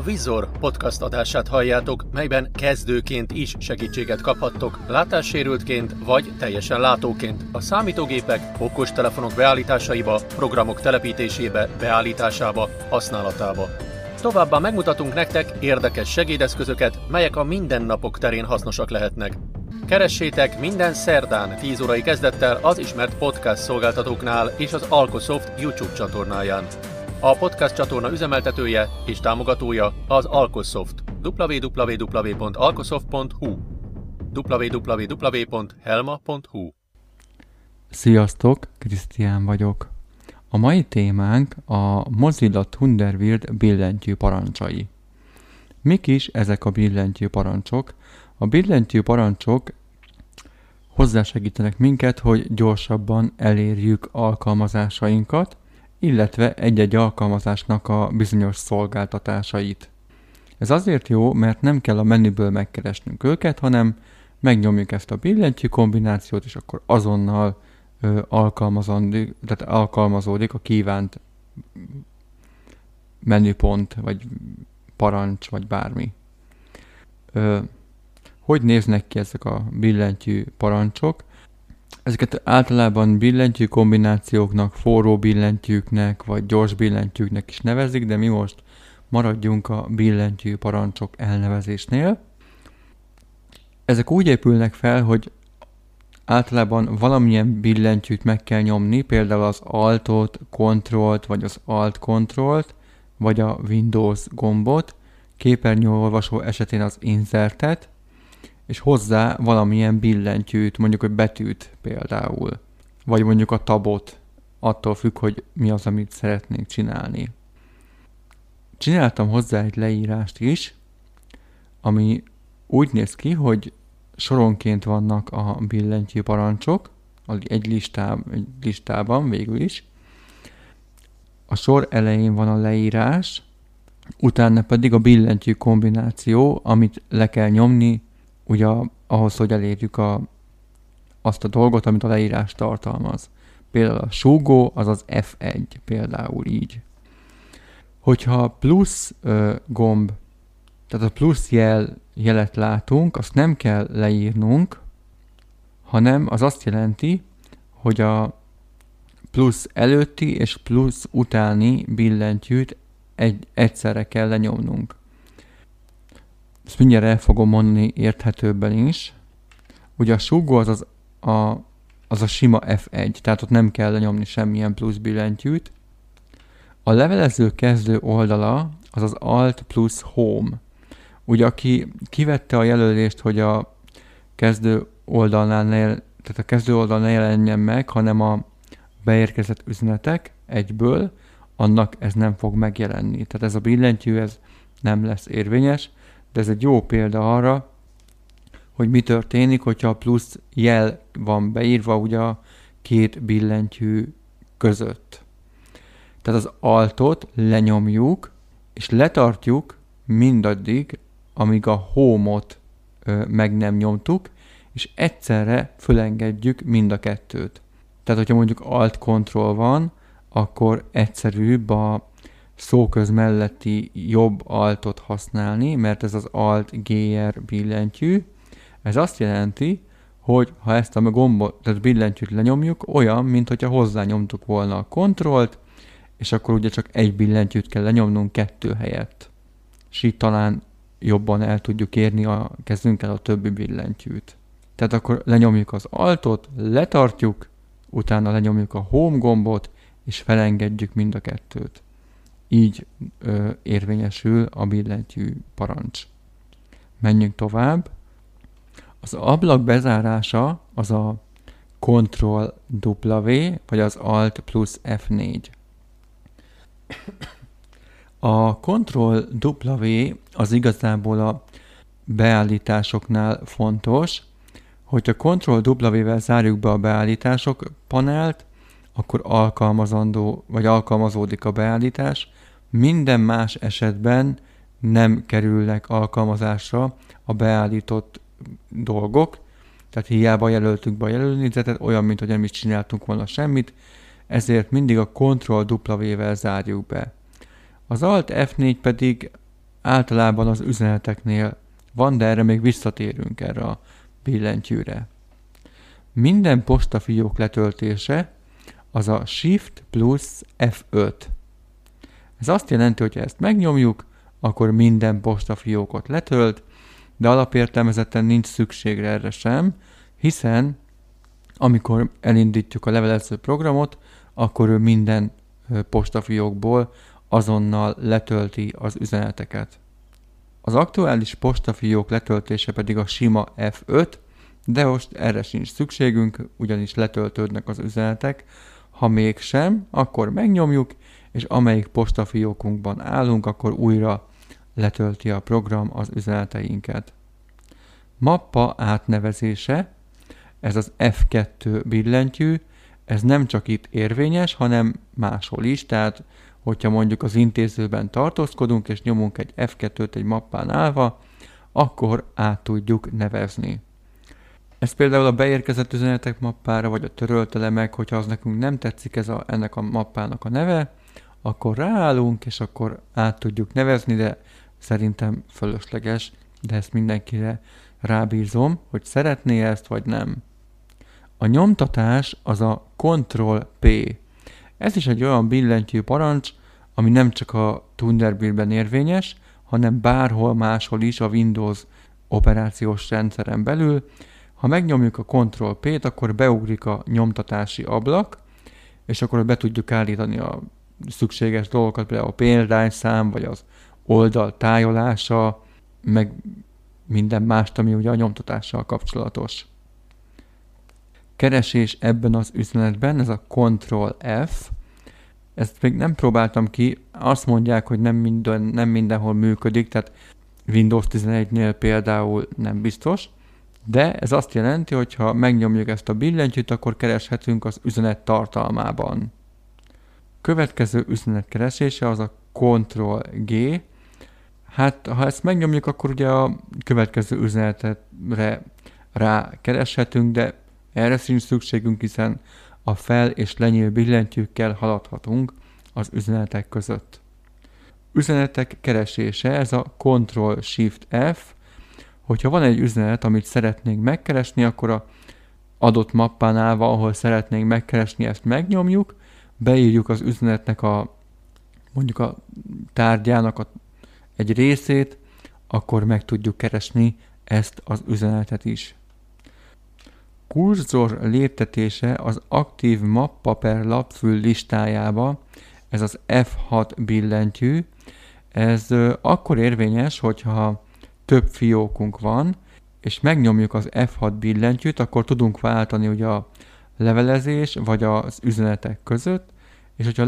A Vizor podcast adását halljátok, melyben kezdőként is segítséget kaphattok, látássérültként vagy teljesen látóként. A számítógépek, okostelefonok beállításaiba, programok telepítésébe, beállításába, használatába. Továbbá megmutatunk nektek érdekes segédeszközöket, melyek a mindennapok terén hasznosak lehetnek. Keressétek minden szerdán 10 órai kezdettel az ismert podcast szolgáltatóknál és az Alkosoft YouTube csatornáján. A podcast csatorna üzemeltetője és támogatója az Alkosoft. www.alkosoft.hu www.helma.hu. Sziasztok, Krisztián vagyok. A mai témánk a Mozilla Thunderbird billentyű parancsai. Mik is ezek a billentyű parancsok? A billentyű parancsok hozzásegítenek minket, hogy gyorsabban elérjük alkalmazásainkat, illetve egy-egy alkalmazásnak a bizonyos szolgáltatásait. Ez azért jó, mert nem kell a menüből megkeresnünk őket, hanem megnyomjuk ezt a billentyű kombinációt, és akkor azonnal alkalmazódik a kívánt menüpont, vagy parancs, vagy bármi. Hogy néznek ki ezek a billentyű parancsok? Ezeket általában billentyű kombinációknak, forró billentyűknek, vagy gyors billentyűknek is nevezik, de mi most maradjunk a billentyű parancsok elnevezésnél. Ezek úgy épülnek fel, hogy általában valamilyen billentyűt meg kell nyomni, például az Altot, Ctrlt, vagy az Alt Ctrlt, vagy a Windows gombot, képernyőolvasó esetén az Insertet, és hozzá valamilyen billentyűt, mondjuk egy betűt például, vagy mondjuk a tabot, attól függ, hogy mi az, amit szeretnénk csinálni. Csináltam hozzá egy leírást is, ami úgy néz ki, hogy soronként vannak a billentyű parancsok, egy listában végül is. A sor elején van a leírás, utána pedig a billentyű kombináció, amit le kell nyomni, ugye ahhoz, hogy elérjük azt a dolgot, amit a leírás tartalmaz. Például a súgó, az az F1, például így. Hogyha plusz gomb, tehát a plusz jelet látunk, azt nem kell leírnunk, hanem az azt jelenti, hogy a plusz előtti és plusz utáni billentyűt egyszerre kell lenyomnunk. Ezt mindjárt el fogom mondani érthetőbben is. Ugye a súgó az a sima F1, tehát ott nem kell lenyomni semmilyen plusz billentyűt. A levelező kezdő oldala az az Alt plusz Home. Ugye aki kivette a jelölést, hogy a kezdő oldalnál ne jelenjen meg, hanem a beérkezett üzenetek egyből, annak ez nem fog megjelenni. Tehát ez a billentyű ez nem lesz érvényes. De ez egy jó példa arra, hogy mi történik, hogyha a plusz jel van beírva ugye a két billentyű között. Tehát az Altot lenyomjuk, és letartjuk mindaddig, amíg a Home-ot meg nem nyomtuk, és egyszerre fölengedjük mind a kettőt. Tehát, hogyha mondjuk Alt-Control van, akkor egyszerűbb a szóköz melletti jobb altot használni, mert ez az Alt Gr billentyű. Ez azt jelenti, hogy ha ezt a gombot, tehát billentyűt lenyomjuk, olyan, mint hogyha hozzányomtuk volna a Ctrlt, és akkor ugye csak egy billentyűt kell lenyomnunk kettő helyett. És így talán jobban el tudjuk érni a kezünkkel a többi billentyűt. Tehát akkor lenyomjuk az Altot, letartjuk, utána lenyomjuk a Home gombot, és felengedjük mind a kettőt. Így érvényesül a billentyű parancs. Menjünk tovább. Az ablak bezárása az a Ctrl W, vagy az Alt plusz F4. A Ctrl W az igazából a beállításoknál fontos. Hogyha Ctrl W-vel zárjuk be a beállítások panelt, akkor alkalmazandó, vagy alkalmazódik a beállítás. Minden más esetben nem kerülnek alkalmazásra a beállított dolgok, tehát hiába jelöltük be a jelölőnézetet, olyan, mint hogy nem is csináltunk volna semmit, ezért mindig a Ctrl W-vel zárjuk be. Az Alt F4 pedig általában az üzeneteknél van, de erre még visszatérünk erre a billentyűre. Minden postafiók letöltése az a Shift plusz F5. Ez azt jelenti, hogy ha ezt megnyomjuk, akkor minden postafiókot letölt, de alapértelmezetten nincs szükségre erre sem, hiszen amikor elindítjuk a levelező programot, akkor ő minden postafiókból azonnal letölti az üzeneteket. Az aktuális postafiók letöltése pedig a sima F5, de most erre sincs szükségünk, ugyanis letöltődnek az üzenetek. Ha mégsem, akkor megnyomjuk, és amelyik postafiókunkban állunk, akkor újra letölti a program az üzeneteinket. Mappa átnevezése, ez az F2 billentyű, ez nem csak itt érvényes, hanem máshol is, tehát hogyha mondjuk az intézőben tartózkodunk, és nyomunk egy F2-t egy mappán állva, akkor át tudjuk nevezni. Ez például a beérkezett üzenetek mappára, vagy a törölt elemek, hogyha az nekünk nem tetszik ennek a mappának a neve, akkor ráállunk, és akkor át tudjuk nevezni, de szerintem fölösleges, de ezt mindenkire rábízom, hogy szeretné ezt, vagy nem. A nyomtatás az a Ctrl-P. Ez is egy olyan billentyű parancs, ami nem csak a Thunderbirdben érvényes, hanem bárhol máshol is a Windows operációs rendszeren belül. Ha megnyomjuk a Ctrl-P-t, akkor beugrik a nyomtatási ablak, és akkor be tudjuk állítani a szükséges dolgokat, például a példányszám, vagy az oldal tájolása, meg minden mást, ami ugye a nyomtatással kapcsolatos. Keresés ebben az üzenetben, ez a Ctrl-F. Ezt még nem próbáltam ki, azt mondják, hogy nem mindenhol működik, tehát Windows 11-nél például nem biztos, de ez azt jelenti, hogy ha megnyomjuk ezt a billentyűt, akkor kereshetünk az üzenet tartalmában. Következő üzenet keresése az a Ctrl-G. Hát, ha ezt megnyomjuk, akkor ugye a következő üzenetre rákereshetünk, de erre sincs szükségünk, hiszen a fel- és lenyíl billentyűkkel haladhatunk az üzenetek között. Üzenetek keresése, ez a Ctrl-Shift-F. Hogyha van egy üzenet, amit szeretnénk megkeresni, akkor az adott mappán állva, ahol szeretnénk megkeresni, ezt megnyomjuk, beírjuk az üzenetnek mondjuk a tárgyának egy részét, akkor meg tudjuk keresni ezt az üzenetet is. Kurzor léptetése az aktív mappa per lapfül listájába, ez az F6 billentyű. Ez akkor érvényes, hogyha több fiókunk van, és megnyomjuk az F6 billentyűt, akkor tudunk váltani ugye a levelezés vagy az üzenetek között, és hogyha a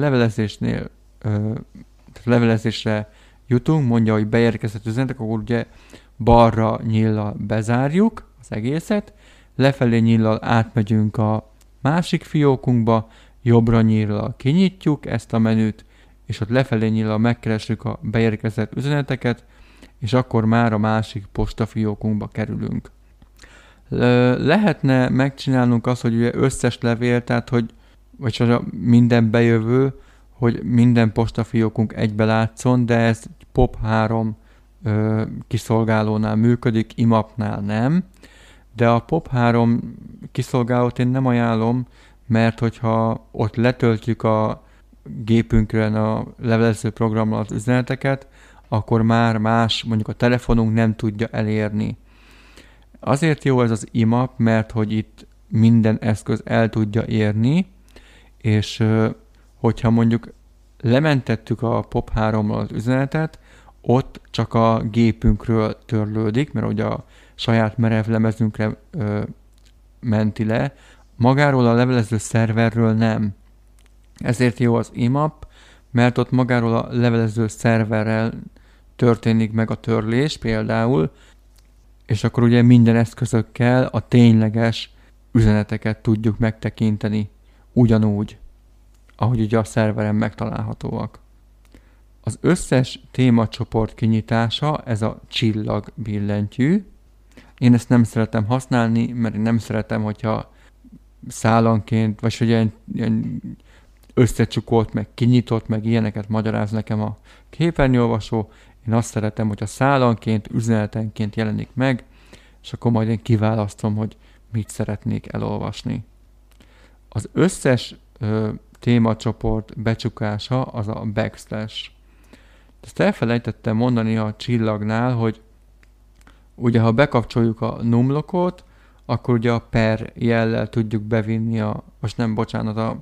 levelezésre jutunk, mondja, hogy beérkezett üzenetek, akkor ugye balra nyíllal bezárjuk az egészet, lefelé nyíllal átmegyünk a másik fiókunkba, jobbra nyíllal kinyitjuk ezt a menüt, és ott lefelé nyíllal megkeressük a beérkezett üzeneteket, és akkor már a másik postafiókunkba kerülünk. Lehetne megcsinálnunk azt, hogy ugye összes levél, tehát hogy minden bejövő, hogy minden postafiókunk egybe látszon, de ez POP3 kiszolgálónál működik, IMAP-nál nem. De a POP3 kiszolgálót én nem ajánlom, mert hogyha ott letöltjük a gépünkön a levelező programmal az üzeneteket, akkor már más, mondjuk a telefonunk nem tudja elérni. Azért jó ez az IMAP, mert hogy itt minden eszköz el tudja érni, és hogyha mondjuk lementettük a POP3-ról az üzenetet, ott csak a gépünkről törlődik, mert ugye a saját merevlemezünkre menti le, magáról a levelező szerverről nem. Ezért jó az IMAP, mert ott magáról a levelező szerverrel történik meg a törlés például, és akkor ugye minden eszközökkel a tényleges üzeneteket tudjuk megtekinteni ugyanúgy, ahogy ugye a szerveren megtalálhatóak. Az összes témacsoport kinyitása, ez a csillag billentyű. Én ezt nem szeretem használni, mert én nem szeretem, hogyha szálanként, vagy hogy ilyen összecsukolt, meg kinyitott, meg ilyeneket magyaráz nekem a képernyőolvasó. Én azt szeretem, hogy a szálanként, üzenetenként jelenik meg, és akkor majd én kiválasztom, hogy mit szeretnék elolvasni. Az összes témacsoport becsukása az a backslash. Ezt elfelejtettem mondani a csillagnál, hogy ugye ha bekapcsoljuk a numlockot, akkor ugye a per jellel tudjuk bevinni a, a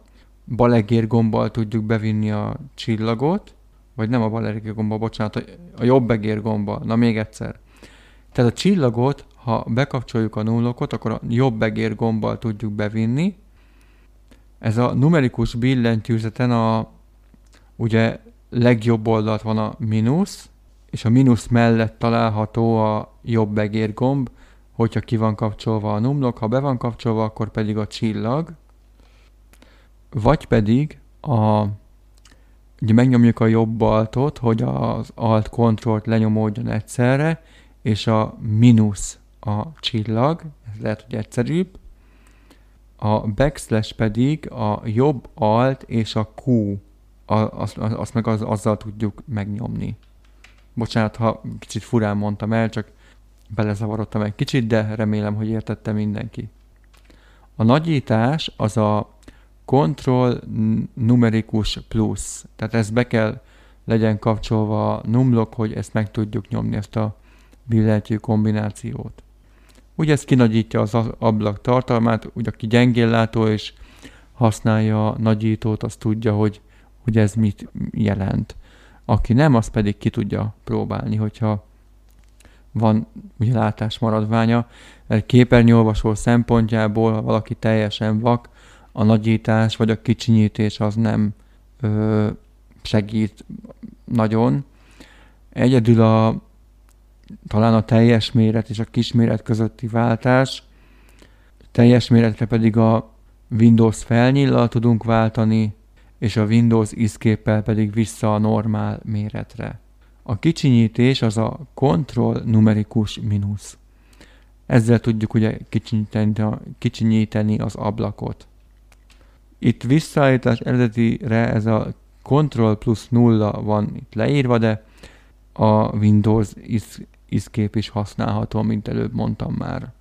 balegér gombbal tudjuk bevinni a csillagot, vagy nem a balegér gombbal, bocsánat, a jobbegér gombbal, na még egyszer. Tehát a csillagot, ha bekapcsoljuk a numlockot, akkor a jobbegér gombbal tudjuk bevinni. Ez a numerikus billentyűzeten a ugye legjobb oldalt van a mínusz, és a mínusz mellett található a jobbegér gomb, hogyha ki van kapcsolva a numlock, ha be van kapcsolva, akkor pedig a csillag, vagy pedig ugye megnyomjuk a jobb altot, hogy az alt Ctrl-t lenyomódjon egyszerre, és a mínusz a csillag, ez lehet, hogy egyszerűbb, a backslash pedig a jobb alt és a Q, azt meg azzal tudjuk megnyomni. Bocsánat, ha kicsit furán mondtam el, csak belezavarodtam egy kicsit, de remélem, hogy értette mindenki. A nagyítás az a Ctrl numerikus plusz, tehát ezt be kell legyen kapcsolva a numlock, hogy ezt meg tudjuk nyomni, ezt a billentyű kombinációt. Ugye ez kinagyítja az ablak tartalmát, ugye aki gyengénlátó és használja a nagyítót, az tudja, hogy ez mit jelent. Aki nem, az pedig ki tudja próbálni, hogyha van ugye látásmaradványa. Képernyőolvasó szempontjából, ha valaki teljesen vak, a nagyítás vagy a kicsinyítés az nem segít nagyon. Egyedül talán a teljes méret és a kisméret közötti váltás, teljes méretre pedig a Windows felnyillal tudunk váltani, és a Windows Escape-el pedig vissza a normál méretre. A kicsinyítés az a Ctrl numerikus mínusz. Ezzel tudjuk ugye kicsinyíteni az ablakot. Itt visszaállítás eredetire ez a Ctrl plusz 0 van itt leírva, de a Windows Escape is használható, mint előbb mondtam már.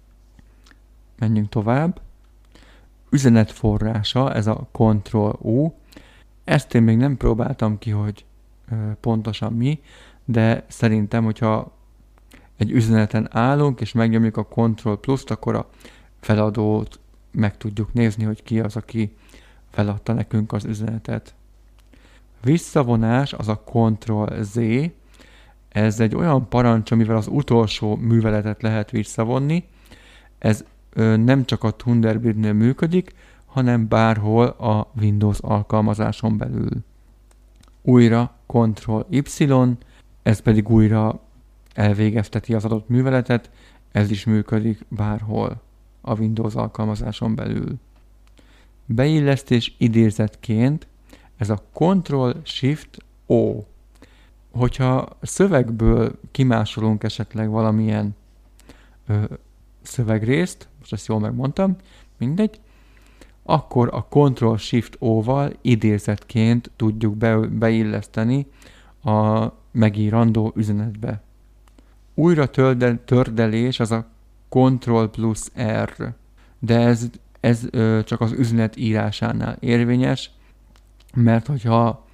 Menjünk tovább. Üzenet forrása, ez a Ctrl-U. Ezt én még nem próbáltam ki, hogy pontosan mi, de szerintem, hogyha egy üzeneten állunk, és megnyomjuk a Ctrl pluszt, akkor a feladót meg tudjuk nézni, hogy ki az, aki feladta nekünk az üzenetet. Visszavonás, az a Ctrl Z. Ez egy olyan parancs, amivel az utolsó műveletet lehet visszavonni. Ez nem csak a Thunderbirdnél működik, hanem bárhol a Windows alkalmazáson belül. Újra Ctrl-Y, ez pedig újra elvégezteti az adott műveletet, ez is működik bárhol a Windows alkalmazáson belül. Beillesztés idézetként, ez a Ctrl-Shift-O. Hogyha szövegből kimásolunk esetleg valamilyen szövegrészt, most ezt jól megmondtam, mindegy, akkor a Ctrl-Shift-O-val idézetként tudjuk beilleszteni a megírandó üzenetbe. Újra tördelés az a Ctrl plusz R, de ez csak az üzenet írásánál érvényes, mert hogyha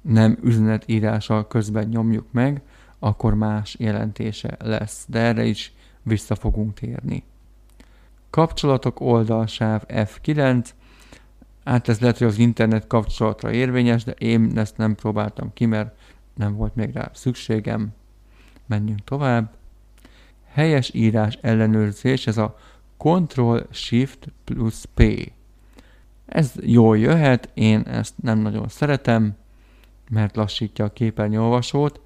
nem üzenetírással közben nyomjuk meg, akkor más jelentése lesz, de erre is vissza fogunk térni. Kapcsolatok oldalsáv F9, hát ez lehet, hogy az internet kapcsolatra érvényes, de én ezt nem próbáltam ki, mert nem volt még rá szükségem. Menjünk tovább. Helyes írás ellenőrzés, ez a Ctrl-Shift plusz P. Ez jól jöhet, én ezt nem nagyon szeretem, mert lassítja a képernyőolvasót,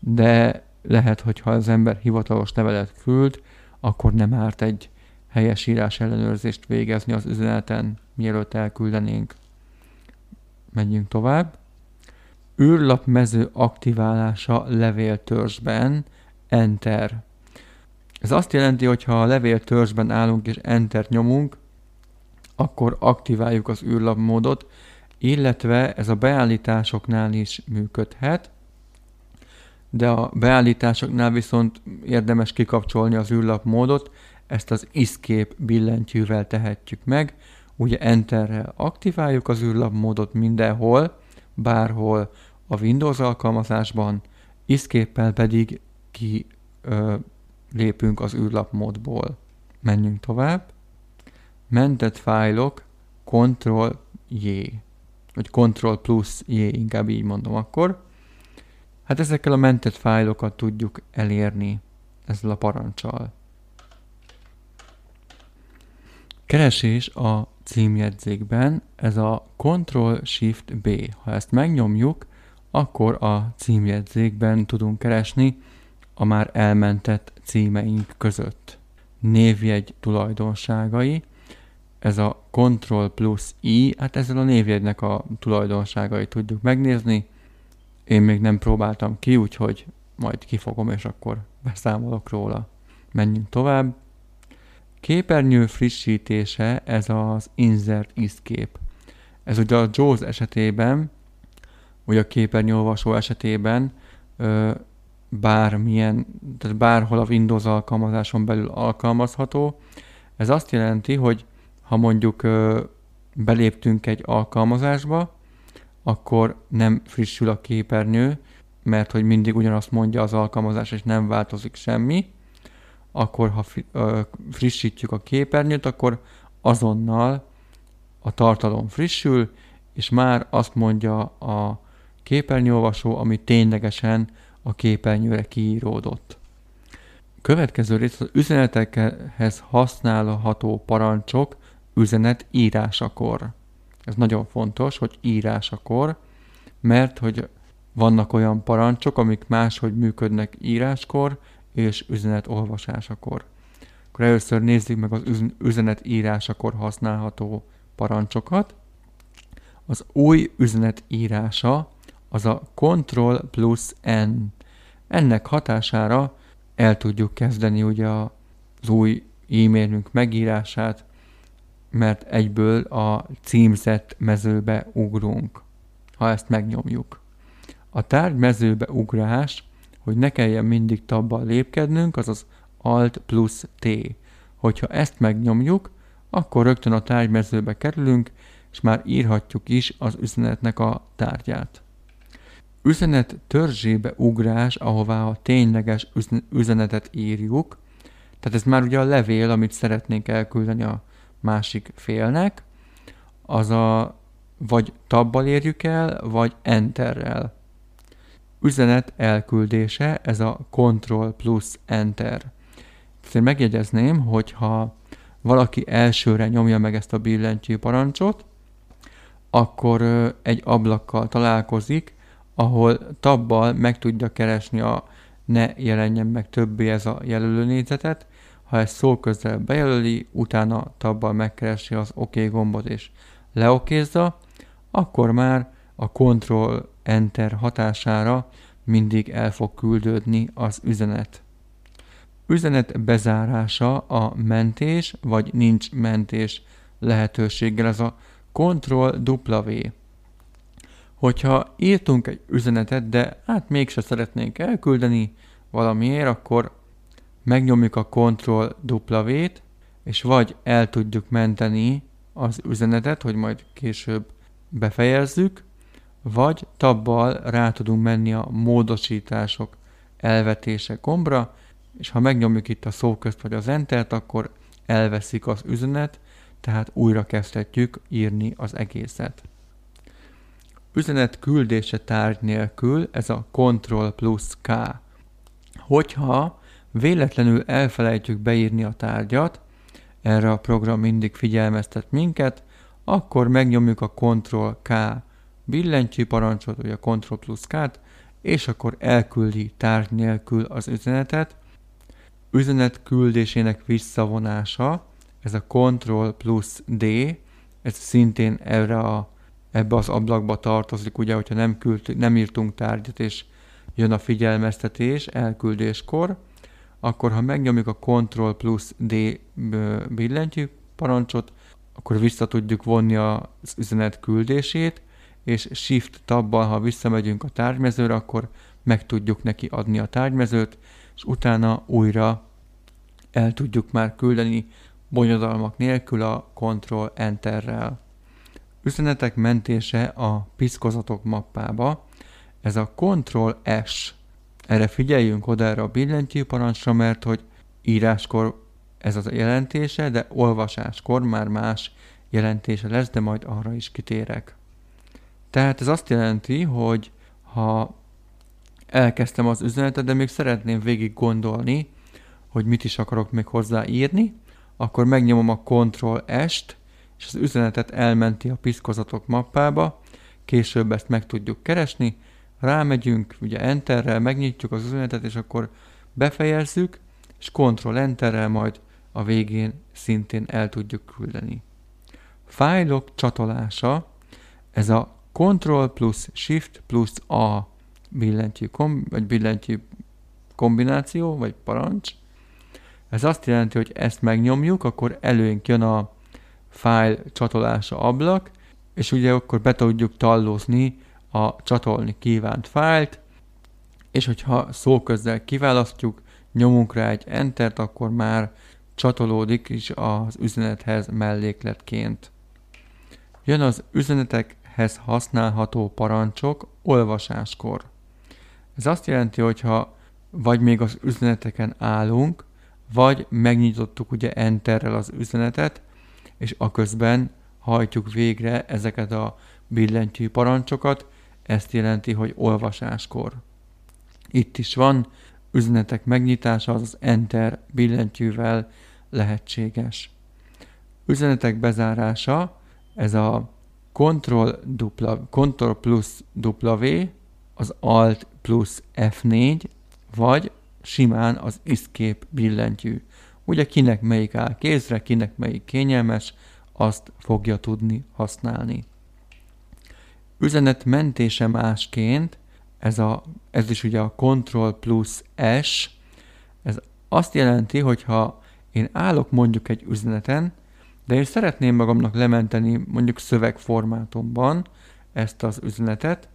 de lehet, hogy ha az ember hivatalos levelet küld, akkor nem árt egy helyesírás ellenőrzést végezni az üzeneten, mielőtt elküldenénk. Menjünk tovább. Űrlapmező aktiválása levéltörzsben, Enter. Ez azt jelenti, hogy ha a levéltörzsben állunk és Enter nyomunk, akkor aktiváljuk az űrlapmódot, illetve ez a beállításoknál is működhet. de a beállításoknál viszont érdemes kikapcsolni az űrlap módot, ezt az Escape billentyűvel tehetjük meg, ugye Enterrel aktiváljuk az űrlap módot mindenhol, bárhol a Windows alkalmazásban, Escape-el pedig kilépünk az űrlap módból. Menjünk tovább. Mentett fájlok, Ctrl-J, vagy Ctrl+J, inkább így mondom akkor. Hát ezekkel a mentett fájlokat tudjuk elérni ezzel a parancsal. Keresés a címjegyzékben, ez a Ctrl-Shift-B. Ha ezt megnyomjuk, akkor a címjegyzékben tudunk keresni a már elmentett címeink között. Névjegy tulajdonságai, ez a Ctrl+I, hát ezzel a névjegynek a tulajdonságait tudjuk megnézni. Én még nem próbáltam ki, úgyhogy majd kifogom, és akkor beszámolok róla. Menjünk tovább. Képernyő frissítése, ez az Insert Escape. Ez ugye a Jaws esetében, vagy a képernyőolvasó esetében bármilyen, tehát bárhol a Windows alkalmazáson belül alkalmazható. Ez azt jelenti, hogy ha mondjuk beléptünk egy alkalmazásba, akkor nem frissül a képernyő, mert hogy mindig ugyanazt mondja az alkalmazás, és nem változik semmi. Akkor ha frissítjük a képernyőt, akkor azonnal a tartalom frissül, és már azt mondja a képernyőolvasó, ami ténylegesen a képernyőre kiíródott. Következő rész az üzenetekhez használható parancsok üzenet írásakor. Ez nagyon fontos, hogy írásakor, mert hogy vannak olyan parancsok, amik máshogy működnek íráskor és üzenet olvasásakor. Akkor először nézzük meg az üzenet írásakor használható parancsokat. Az új üzenet írása az a Ctrl+N. Ennek hatására el tudjuk kezdeni ugye az új e-mailünk megírását, mert egyből a címzett mezőbe ugrunk, ha ezt megnyomjuk. A tárgy mezőbe ugrás, hogy ne kelljen mindig tabbal lépkednünk, azaz Alt+T. Hogyha ezt megnyomjuk, akkor rögtön a tárgy mezőbe kerülünk, és már írhatjuk is az üzenetnek a tárgyát. Üzenet törzsébe ugrás, ahová a tényleges üzenetet írjuk, tehát ez már ugye a levél, amit szeretnénk elküldeni a másik félnek, az a vagy tabbal érjük el, vagy Enterrel. Üzenet elküldése, ez a Ctrl+Enter. Én megjegyezném, hogy ha valaki elsőre nyomja meg ezt a billentyű parancsot, akkor egy ablakkal találkozik, ahol tabbal meg tudja keresni a ne jelenjen meg többé ez a jelölő négyzetet. Ha ezt szóközzel bejelöli, utána tabbal megkeresi az OK gombot és leokézza, akkor már a Ctrl+Enter hatására mindig el fog küldődni az üzenet. Üzenet bezárása a mentés vagy nincs mentés lehetőséggel, ez a Ctrl+W. Hogyha írtunk egy üzenetet, de hát mégse szeretnénk elküldeni valamiért, akkor megnyomjuk a Ctrl+W-t, és vagy el tudjuk menteni az üzenetet, hogy majd később befejezzük, vagy tabbal rá tudunk menni a módosítások elvetése gombra, és ha megnyomjuk itt a szóközt vagy az Entert, akkor elveszik az üzenet, tehát újra kezdhetjük írni az egészet. Üzenet küldése tárgy nélkül, ez a Ctrl+K. Hogyha véletlenül elfelejtjük beírni a tárgyat, erre a program mindig figyelmeztet minket, akkor megnyomjuk a Ctrl+K billentyű parancsot, vagy a Ctrl+K-t, és akkor elküldi tárgy nélkül az üzenetet. Üzenet küldésének visszavonása, ez a Ctrl+D, ez szintén ebbe az ablakba tartozik, ugye, hogyha nem írtunk tárgyat, és jön a figyelmeztetés elküldéskor, akkor ha megnyomjuk a Ctrl+D billentyű parancsot, akkor vissza tudjuk vonni az üzenet küldését, és Shift tabbal, ha visszamegyünk a tárgymezőre, akkor meg tudjuk neki adni a tárgymezőt, és utána újra el tudjuk már küldeni bonyodalmak nélkül a Ctrl-Enterrel. Üzenetek mentése a piszkozatok mappába. Ez a Ctrl-S. Erre figyeljünk oda erre a billentyűparancsra, mert hogy íráskor ez az a jelentése, de olvasáskor már más jelentése lesz, de majd arra is kitérek. Tehát ez azt jelenti, hogy ha elkezdtem az üzenetet, de még szeretném végig gondolni, hogy mit is akarok még hozzáírni, akkor megnyomom a Ctrl-S-t, és az üzenetet elmenti a piszkozatok mappába, később ezt meg tudjuk keresni, rámegyünk, ugye Enterrel megnyitjuk az üzenetet, és akkor befejezzük, és Ctrl-Enterrel majd a végén szintén el tudjuk küldeni. Fájlok csatolása, ez a Ctrl plusz Shift plusz A billentyű kombináció, vagy parancs. Ez azt jelenti, hogy ezt megnyomjuk, akkor előnk jön a fájl csatolása ablak, és ugye akkor be tudjuk tallózni a csatolni kívánt fájlt, és hogyha szóközzel kiválasztjuk, nyomunk rá egy Entert, akkor már csatolódik is az üzenethez mellékletként. Jön az üzenetekhez használható parancsok olvasáskor. Ez azt jelenti, hogyha vagy még az üzeneteken állunk, vagy megnyitottuk ugye Enterrel az üzenetet, és aközben hajtjuk végre ezeket a billentyű parancsokat, ezt jelenti, hogy olvasáskor. Itt is van, üzenetek megnyitása az Enter billentyűvel lehetséges. Üzenetek bezárása, ez a Ctrl plusz W, az Alt plusz F4, vagy simán az Escape billentyű. Ugye kinek melyik áll kézre, kinek melyik kényelmes, azt fogja tudni használni. Üzenet mentése másként, ez is ugye a Ctrl plusz S, ez azt jelenti, hogy ha én állok mondjuk egy üzeneten, de én szeretném magamnak lementeni mondjuk szövegformátumban ezt az üzenetet,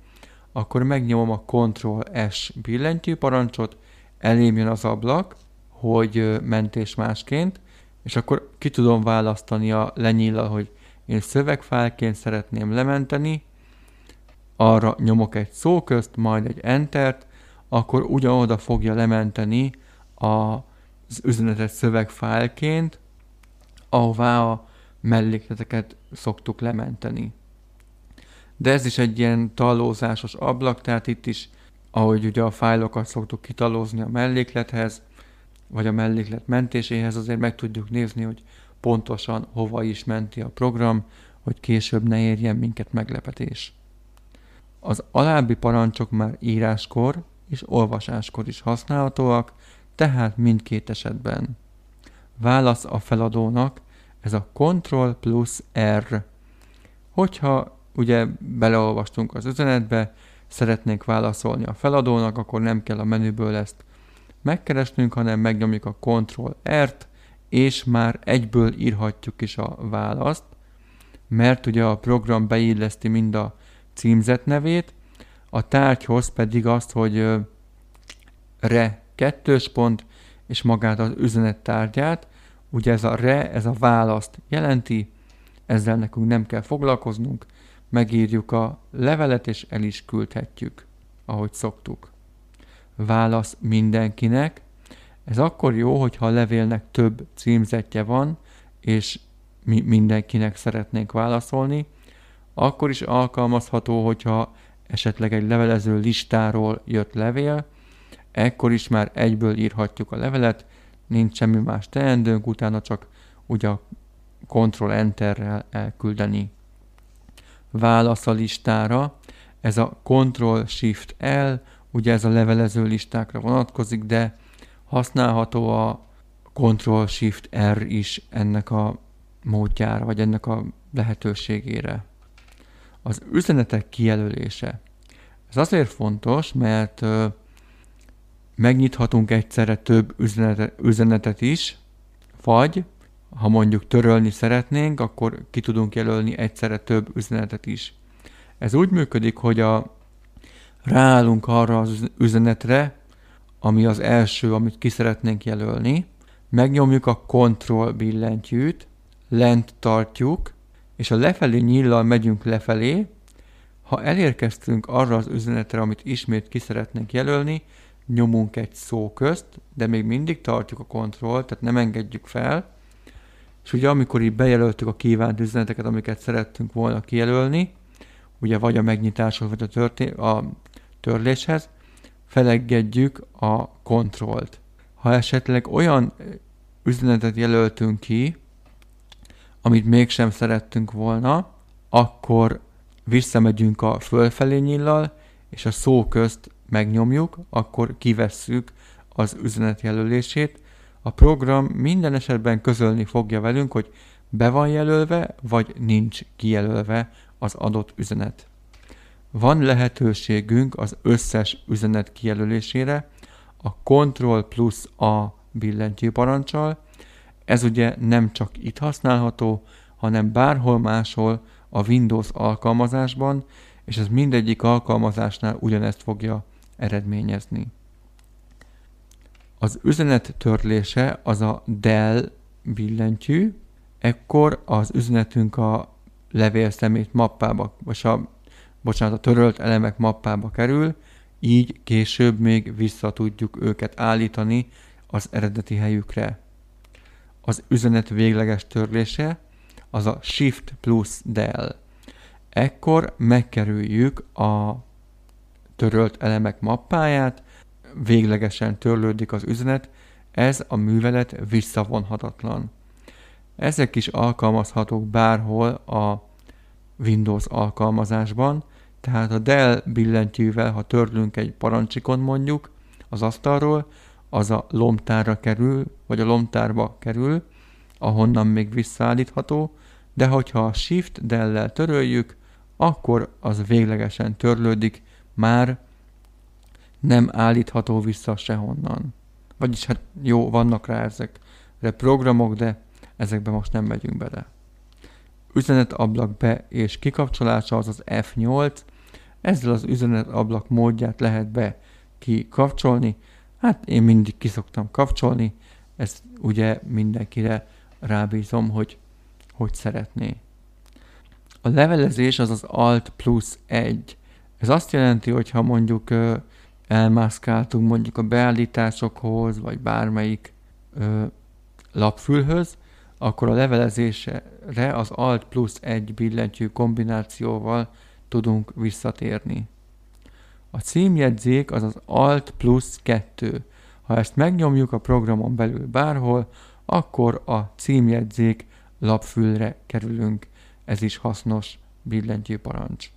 akkor megnyomom a Ctrl S billentyű parancsot, elém jön az ablak, hogy mentés másként, és akkor ki tudom választani a lenyíllal, hogy én szövegfájlként szeretném lementeni, arra nyomok egy szóközt, majd egy Entert, akkor ugyanoda fogja lementeni az üzenetet szövegfájlként, ahová a mellékleteket szoktuk lementeni. De ez is egy ilyen tallózásos ablak, tehát itt is, ahogy ugye a fájlokat szoktuk kitallózni a melléklethez, vagy a melléklet mentéséhez, azért meg tudjuk nézni, hogy pontosan hova is menti a program, hogy később ne érjen minket meglepetés. Az alábbi parancsok már íráskor és olvasáskor is használhatóak, tehát mindkét esetben. Válasz a feladónak, ez a Ctrl plusz R. Hogyha ugye beleolvastunk az üzenetbe, szeretnénk válaszolni a feladónak, akkor nem kell a menüből ezt megkeresnünk, hanem megnyomjuk a Ctrl R-t, és már egyből írhatjuk is a választ, mert ugye a program beilleszti mind a címzet nevét, a tárgyhoz pedig azt, hogy re kettős pont, és magát az üzenet tárgyát. Ugye ez a re, ez a választ jelenti, ezzel nekünk nem kell foglalkoznunk, megírjuk a levelet, és el is küldhetjük, ahogy szoktuk. Válasz mindenkinek. Ez akkor jó, hogyha a levélnek több címzetje van, és mi mindenkinek szeretnénk válaszolni, akkor is alkalmazható, hogyha esetleg egy levelező listáról jött levél, ekkor is már egyből írhatjuk a levelet, nincs semmi más teendőnk, utána csak ugye a Ctrl-Enterrel elküldeni. Válasz a listára, ez a Ctrl-Shift-L, ugye ez a levelező listákra vonatkozik, de használható a Ctrl-Shift-R is ennek a módjára, vagy ennek a lehetőségére. Az üzenetek kijelölése. Ez azért fontos, mert megnyithatunk egyszerre több üzenetet is, vagy ha mondjuk törölni szeretnénk, akkor ki tudunk jelölni egyszerre több üzenetet is. Ez úgy működik, hogy a ráállunk arra az üzenetre, ami az első, amit ki szeretnénk jelölni, megnyomjuk a Ctrl billentyűt, lent tartjuk, és a lefelé nyíllal megyünk lefelé. Ha elérkeztünk arra az üzenetre, amit ismét ki szeretnénk jelölni, nyomunk egy szóközt, de még mindig tartjuk a Ctrl-t, tehát nem engedjük fel. És ugye amikor így bejelöltük a kívánt üzeneteket, amiket szerettünk volna kijelölni, ugye vagy a megnyitáshoz, vagy a törléshez, felegedjük a Ctrl-t. Ha esetleg olyan üzenetet jelöltünk ki, amit mégsem szerettünk volna, akkor visszamegyünk a fölfelé nyíllal, és a szó közt megnyomjuk, akkor kivesszük az üzenet jelölését. A program minden esetben közölni fogja velünk, hogy be van jelölve, vagy nincs kijelölve az adott üzenet. Van lehetőségünk az összes üzenet kijelölésére a Ctrl plusz A billentyű parancsal. Ez ugye nem csak itt használható, hanem bárhol máshol a Windows alkalmazásban, és ez mindegyik alkalmazásnál ugyanezt fogja eredményezni. Az üzenet törlése az a Del billentyű, ekkor az üzenetünk a levélszemét mappába, a törölt elemek mappába kerül, így később még vissza tudjuk őket állítani az eredeti helyükre. Az üzenet végleges törlése az a Shift plusz Del. Ekkor megkerüljük a törölt elemek mappáját, véglegesen törlődik az üzenet, ez a művelet visszavonhatatlan. Ezek is alkalmazhatók bárhol a Windows alkalmazásban, tehát a Del billentyűvel, ha törlünk egy parancsikon mondjuk az asztalról, az a lomtárra kerül, vagy a lomtárba kerül, ahonnan még visszaállítható, de hogyha a Shift Dellel töröljük, akkor az véglegesen törlődik, már nem állítható vissza sehonnan. Vagyis hát jó, vannak rá ezekre programok, de ezekbe most nem megyünk bele. Üzenetablak be- és kikapcsolása az az F8. Ezzel az üzenetablak módját lehet be kikapcsolni. Hát én mindig ki szoktam kapcsolni, ezt ugye mindenkire rábízom, hogy hogy szeretné. A levelezés az az Alt plusz 1. Ez azt jelenti, hogy ha mondjuk elmászkáltunk mondjuk a beállításokhoz, vagy bármelyik lapfülhöz, akkor a levelezésre az Alt plusz 1 billentyű kombinációval tudunk visszatérni. A címjegyzék az az Alt plusz 2. Ha ezt megnyomjuk a programon belül bárhol, akkor a címjegyzék lapfülre kerülünk. Ez is hasznos billentyűparancs.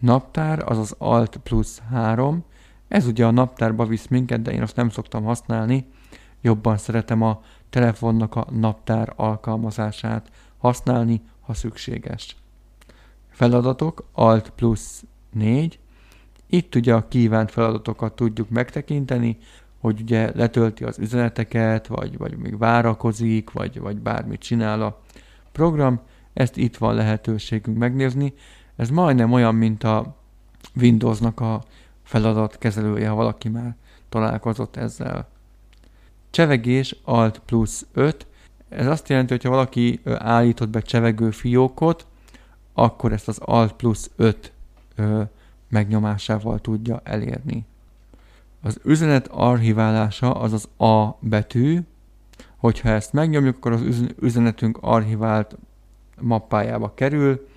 Naptár az az Alt plusz 3. Ez ugye a naptárba visz minket, de én azt nem szoktam használni. Jobban szeretem a telefonnak a naptár alkalmazását használni, ha szükséges. Feladatok Alt plusz 4. Itt ugye a kívánt feladatokat tudjuk megtekinteni, hogy ugye letölti az üzeneteket, vagy még várakozik, vagy bármit csinál a program. Ezt itt van lehetőségünk megnézni. Ez majdnem olyan, mint a Windowsnak a feladatkezelője, ha valaki már találkozott ezzel. Csevegés Alt plusz 5. Ez azt jelenti, hogy ha valaki állított be csevegő fiókot, akkor ezt az Alt plusz 5 megnyomásával tudja elérni. Az üzenet archiválása az az A betű. Hogyha ezt megnyomjuk, akkor az üzenetünk archivált mappájába kerül,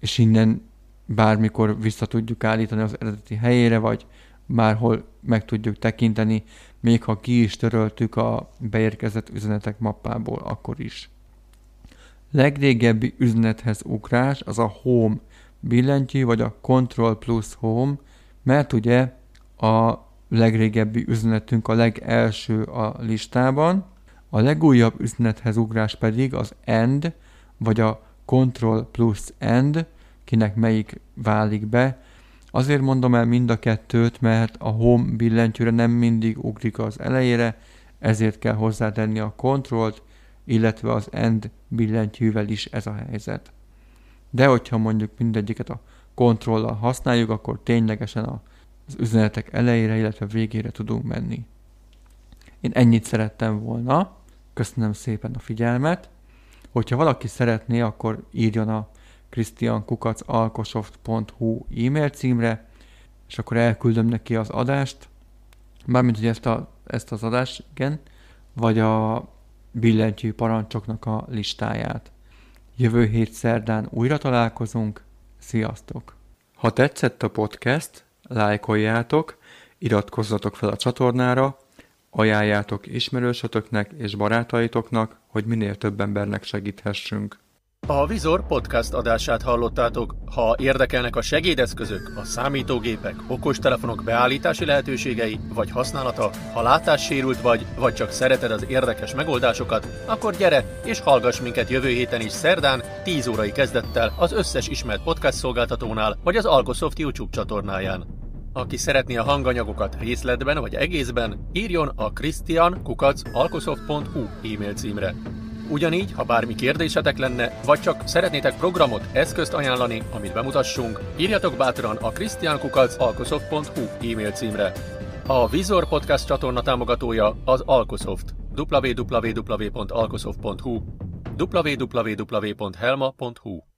és innen bármikor vissza tudjuk állítani az eredeti helyére, vagy bárhol meg tudjuk tekinteni, még ha ki is töröltük a beérkezett üzenetek mappából, akkor is. Legrégebbi üzenethez ugrás az a Home billentyű, vagy a Ctrl plusz Home, mert ugye a legrégebbi üzenetünk a legelső a listában, a legújabb üzenethez ugrás pedig az End, vagy a Ctrl plusz End, kinek melyik válik be. Azért mondom el mind a kettőt, mert a Home billentyűre nem mindig ugrik az elejére, ezért kell hozzátenni a Ctrl-t, illetve az End billentyűvel is ez a helyzet. De hogyha mondjuk mindegyiket a Ctrl-lal használjuk, akkor ténylegesen az üzenetek elejére, illetve végére tudunk menni. Én ennyit szerettem volna. Köszönöm szépen a figyelmet. Hogyha valaki szeretné, akkor írjon a krisztian@alkosoft.hu e-mail címre, és akkor elküldöm neki az adást, mármint hogy ezt az adást, igen, vagy a billentyű parancsoknak a listáját. Jövő hét szerdán újra találkozunk, sziasztok! Ha tetszett a podcast, lájkoljátok, iratkozzatok fel a csatornára, ajánljátok ismerősötöknek és barátaitoknak, hogy minél több embernek segíthessünk. A Vizor podcast adását hallottátok. Ha érdekelnek a segédeszközök, a számítógépek, okostelefonok beállítási lehetőségei vagy használata, ha látássérült vagy csak szereted az érdekes megoldásokat, akkor gyere és hallgass minket jövő héten is szerdán 10 órai kezdettel az összes ismert podcast szolgáltatónál vagy az Alkosoft YouTube csatornáján. Aki szeretné a hanganyagokat részletben vagy egészben, írjon a krisztian@alkosoft.hu e-mail címre. Ugyanígy, ha bármi kérdésetek lenne, vagy csak szeretnétek programot, eszközt ajánlani, amit bemutassunk, írjatok bátran a krisztian@alkosoft.hu e-mail címre. A Vizor Podcast csatorna támogatója az Alkosoft. www.alkosoft.hu www.helma.hu